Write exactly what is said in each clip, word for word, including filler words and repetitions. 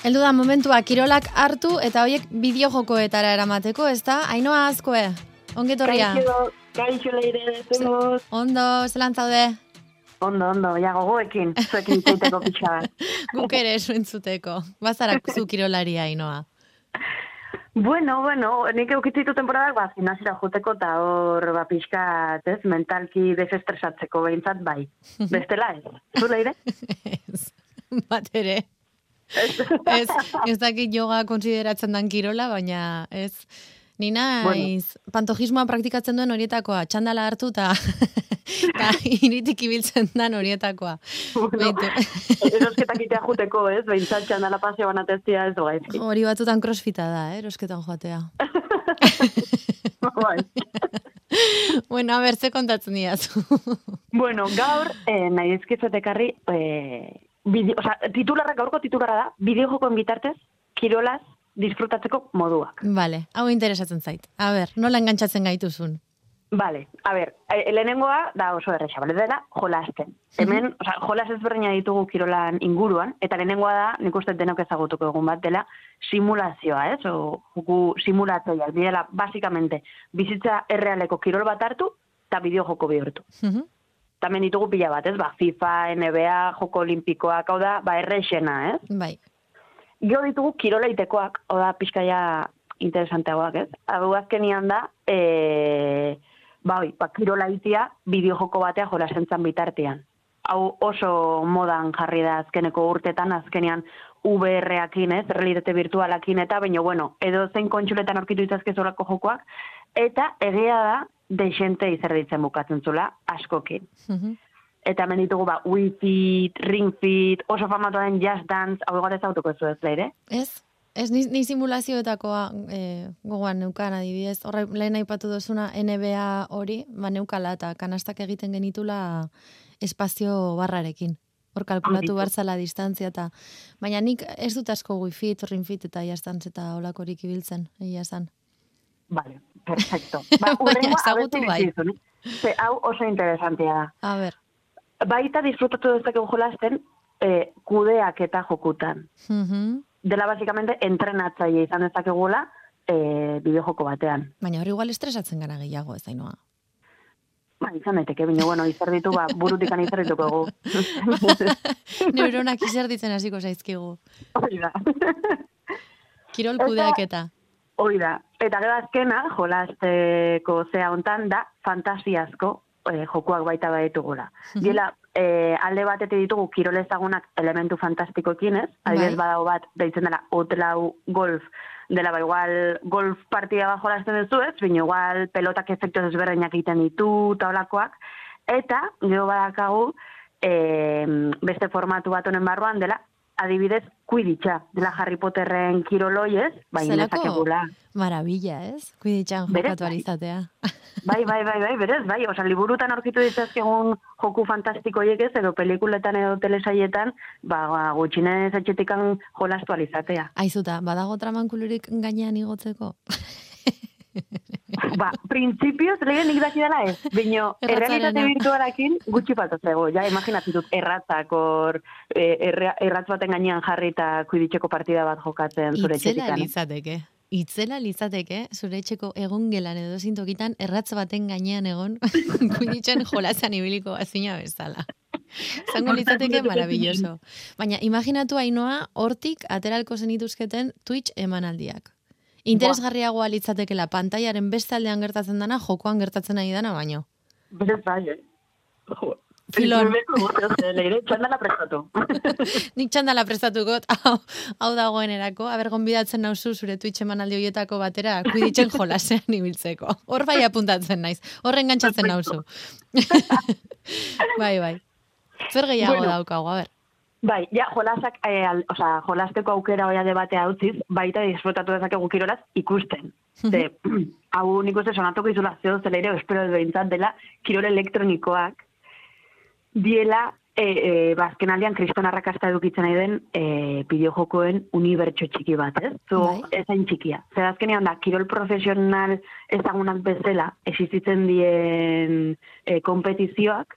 Heldu da momentua kirolak hartu eta horiek bideojokoetara eramateko, ezta? Ainhoa Azkoe, ongetorria. Kaixo, kaixo leire, zemuz. Ondo, zelan zaude? Ondo, ondo, ja gogoekin, zuekin zuteko pixka. Guk ere zuentzuteko. Bazarak zu kirolaria, Ainhoa. Bueno, bueno, nik eukitzitu temporadak, ba, zinazira juteko eta hor, ba, pixkat, ez, mentalki desestresatzeko behintzat bai. Bestela ez, zu leire? Ez, bat ere. Ez, ez dakit yoga konsideratzen dan kirola, baina ez, ni naiz, bueno. Pantojismoa praktikatzen duen horietakoa, txandala hartu eta iritik ibiltzen dan horietakoa. Bueno, erosketak itea juteko, ez, behintzat txandala paseo banatezia ez doa. Hori batzutan crossfita da, eh, erosketan joatea. Bueno, a ber, ze kontatzen diazu. Bueno, gaur, eh, nahi ezkizetekarri... Eh, Bide, o sea, titularra, gaurko titularra da, bideojokoen bitartez, kirolaz, disfrutatzeko moduak. Vale, hau interesatzen zait. A ber, nola engantzatzen gaituzun? Vale, a ber, lehenengoa da oso erresa, bale, dela jolasten. Hemen, o sea, jolaz ezberdina ditugu kirolan inguruan, eta lehenengoa da, nik uste denok ezagutuko egun bat dela, simulazioa, ez? O, joku simulatzaileak, bidela, basikamente, bizitza errealeko kirol bat hartu, eta bideojoko bihurtu. Mhm. Tamen ditugu pila bat, ez? Ba, FIFA, N B A, joko olimpikoak, hau da, ba, errexena, ez? Bai. Gero ditugu kiroleitekoak, hau da, pixkaia interesanteagoak, ez? Hau azkenian da, e... ba, oi, ba, kirolaitia, bideojoko batea jolasentzan bitartean. Hau oso modan jarri da azkeneko urtetan, azkenean V R-akin, ez? Realitate virtualakin, eta, baina, bueno, edo zein kontsuletan aurkitu izazkezolako jokoak, eta egia da, dexente izerditzen bukatzen zula, askokin. Mm-hmm. Eta hemen ditugu, ba, Wii Fit, Ring Fit, oso famatu den Just Dance, hau egote zautuko ez leire? Ez, ez ni, ni simulazioetakoa eh, gogoan neukan adibidez, horre lehen aipatu dozuna N B A hori, ba, neukala eta kanastak egiten genitula espazio barrarekin. Hor kalkulatu bartzala distantzia eta, baina nik ez dut asko Wii Fit, Ring Fit eta Just Dance eta olakorik ibiltzen, egia esan. Vale, perfecto. Ba, urrengoa, abetzen dizizu, ne? Ze, hau oso interesantia da. A ber. Baita disfrutatu dezakegu jolasten eh, kudeak eta jokutan. Mm-hmm. Dela, basikamente, entrenatzaile izan dezakegula eh, bideojoko batean. Baina hori igual estresatzen gara gehiago, ez Ainhoa. Ba, izan daiteke, bine, bueno, izerditu, ba, burutikan izerdituko gu. Neuronak izerditzen hasiko zaizkigu. Hori da. Kirol kudeak eta... Hoi da, eta gero azkena, jolasteko zea hontan, da fantasiazko eh, jokuak baita baditugula. Mm-hmm. Gela, eh, alde batetik ditugu kirolezagunak elementu fantastikoekin, ez? Adibidez badago bat, deitzen dela, hotlau golf, dela ba igual golf partida bat jolasten duzu, ez? Bino igual pelotak efektu ezberdinak egiten ditu, eta olakoak. Eta, gero badakagu, eh, beste formatu bat honen barruan dela, adibidez, Quidditcha, dela Harry Potterren kiroloi, ez? Bai, nezakegula. Maravilla, ez? Quidditchan jokatu alizatea. Bai, bai, bai, bai, berez, bai. Osa, liburutan aurkitu dizazkegun joku fantastikoiek ez, edo pelikuletan edo telesaietan, ba, gutxinez etxetikan jolastu alizatea. Aizuta, badago tramankulurik gainean igotzeko? Ba, printzipioz, lehen ikdaki dela ez. Bino, errealitate virtualakin gutxi falta zego. Ja, imaginatitut, erratzakor, erra, erratz baten gainean jarri eta kuiditxeko partida bat jokatzen zure etxetikan. Itzela lizateke. Itzela lizateke, zure etxeko egon gelan edo zintokitan, erratz baten gainean egon, kuiditxan jolazan ibiliko azina bezala. Zango lizateke maravilloso. Baina, imaginatu Ainhoa, hortik ateralko zenituzketen Twitch emanaldiak. Interesgarriagoa litzatekela pantailaren beste aldean gertatzen dana, jokoan gertatzen nahi dana, baino. Berez bai, eh? Jo. Filon. Leire, txandala prestatu. Nik txandala prestatuko, hau, hau dagoen erako. Aber, gonbidatzen nauzu zure Twitch emanaldi horietako batera, kuiditxen jolasean ibiltzeko. Hor bai apuntatzen naiz, horren gantzatzen nauzu. Bai, bai. Zer gehiago bueno. Daukago, a ber. Bai, ja, jolasak, eh, o sea, jolasteko aukera hoia debatea utziz, baita disfrutatu dezakegu kirolaz ikusten. Ze, hau nik uste sonatuko izula zeo zeleire, espero behintzat dela, kirol elektronikoak, diela, eh, eh, bazken aldean, kriston arrakasta edukitzen nahi den, eh, bideojokoen unibertso txiki bat, ez? Zu, bai. Ezain txikia. Zer azkenean da, kirol profesional ezagunak bezala, existitzen dien eh, kompetizioak,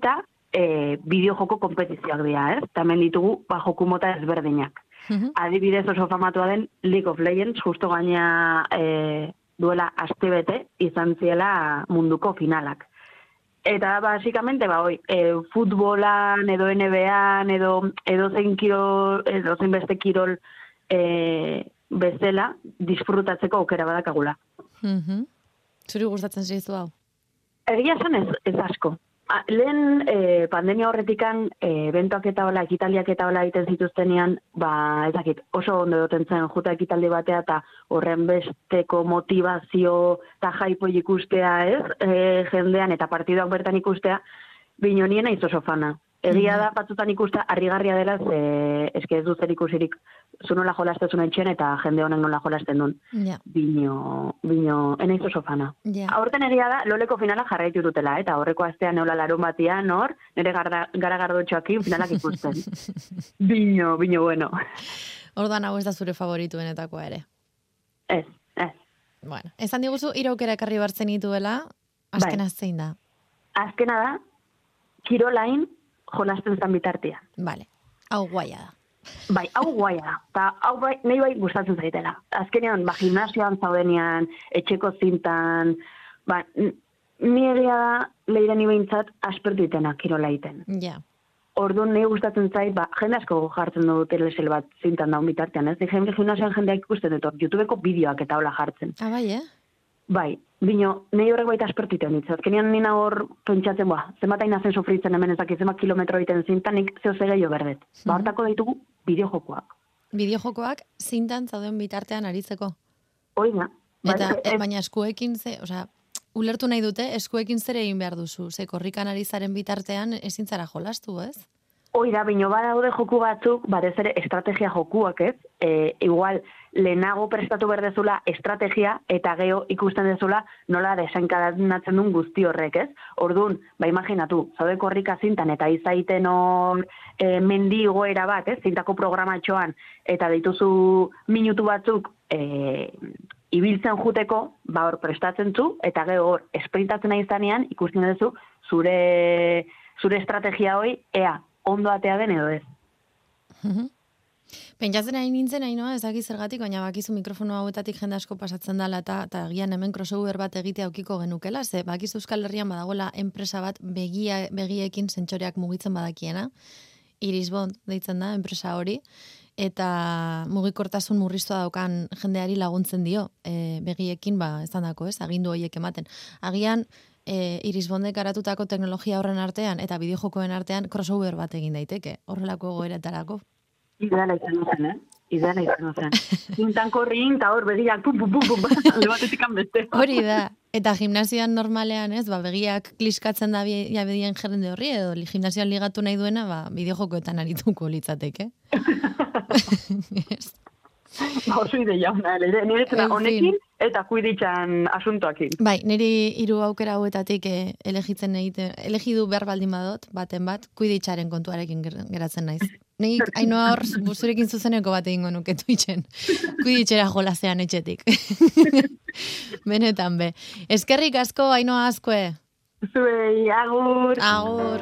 eta, eh, bideojoko kompetizioak dira, ez? Eh? Tamen ditugu, ba, joku mota ezberdinak. Uhum. Adibidez oso famatua den League of Legends, justo gaina e, duela astebete izan ziela munduko finalak. Eta básicamente ba hoi, e, futbolan edo N B A edo edozein kirol, edozein beste kirol e, bezala disfrutatzeko aukera badakagula. Mhm. Zuri gustatzen zaizu hau? Egia esan ez, ez asko. Lehen eh, pandemia horretikan eh, bentoak eta hola, ekitaliak eta hola egiten zituztenean, ba, ezakit, oso ondo doten zen juta ekitaldi batea eta horren besteko motivazio eta jaipoi ikustea, ez, eh, jendean eta partidoak bertan ikustea, bino nien aiz oso fana. Egia da, batzutan ikusta, harrigarria dela, eh, eske ez duzer ikusirik, zu nola jolastezun etxen eta jende honen nola jolasten duen. Yeah. Bino, bino, enaiz oso fana. Yeah. Aurten egia da, loleko finala jarraitu dutela, eta horreko astean nola larun batian, hor, nire gara, gara gardotxoakin finalak ikusten. Bino, bino, bueno. Ordan hau ez da zure favorituenetakoa ere. Ez, ez. Bueno, esan diguzu, iraukera ekarri bartzen dituela, azkena zein da? Azkena da, kirolain, jolasten zan bitartia. Vale, hau guaia da. Bai, hau guaia da. Ta, hau bai, nahi bai gustatzen zaitela. Azkenean, ba, gimnasioan zaudenean, etxeko zintan, ba, ni egia da, leire ni behintzat, aspertu itena, kirola iten. Ja. Yeah. Orduan, nahi gustatzen zait, ba, jende asko jartzen dugu telesel bat zintan daun bitartean, ez? Jende gimnasioan jendeak ikusten dut, YouTubeko bideoak eta hola jartzen. Ah, bai, eh? Bai, bino, nahi horrek baita aspertitea nitza. Azkenean nina hor pentsatzen, ba, zenbat hain azen sufritzen hemen ezak, zenbat kilometro egiten zintanik, zeo zera jo berdet. Mm-hmm. Ba, hortako ditugu bideojokoak. Bideojokoak zintan zauden bitartean aritzeko? Oina. Eta, bai, e, baina eskuekin, ze, oza, ulertu nahi dute, eskuekin zer egin behar duzu. Ze, korrikan arizaren bitartean ezin zara jolastu, ez? Oida, bino, badaude joku batzuk, badez ere estrategia jokuak, ez? E, igual, lehenago prestatu berdezula estrategia eta geho ikusten dezula nola desenkadanatzen duen guzti horrek, ez? Orduan, ba, imaginatu, zaude korrika zintan eta izaiten hor e, mendigoera bat, ez? Zintako programatxoan eta dituzu minutu batzuk e, ibiltzen juteko, ba, hor prestatzen zu, eta geho hor esprintatzen aizanean ikusten dezu zure, zure estrategia hoi, ea, ondo atea den edo ez. Mm-hmm. Pentsatzen ari nintzen, ari noa, ezak izergatik, baina bakizu mikrofono hauetatik jende asko pasatzen dela eta agian hemen crossover bat egitea aukiko genukela, ze bakizu Euskal Herrian badagoela enpresa bat begia, begiekin sentsoreak mugitzen badakiena, Irisbond deitzen da, enpresa hori, eta mugikortasun murriztua daukan jendeari laguntzen dio, e, begiekin, ba, ez dako, ez, agindu horiek ematen. Agian, E, Irisbondek aratutako teknologia horren artean eta bideojokoen artean crossover bat egin daiteke, horrelako egoeretarako. Ideala izan zen, eh? Ideala izan zen. Zintan korrin, eta hor begiak, pum, pum, pum, pum, lebatetikan beste. Hori da, eta gimnasioan normalean ez, ba, begiak kliskatzen da jabedien jende horri, edo gimnasioan ligatu nahi duena, ba, bideojokoetan arituko litzateke. Yes. Ba, oso ideia una, nire honekin eta kuiditxan asuntoakin. Bai, niri hiru aukera hauetatik eh, elegitzen egite, elegidu behar baldin badot, baten bat, kuiditxaren kontuarekin geratzen naiz. Nei, Ainhoa hor, buzurekin zuzeneko bat egingo nuke Twitchen. Quidditchera jolasean etxetik. Benetan be. Eskerrik asko, Ainhoa Azkue. Zuei, agur. Agur.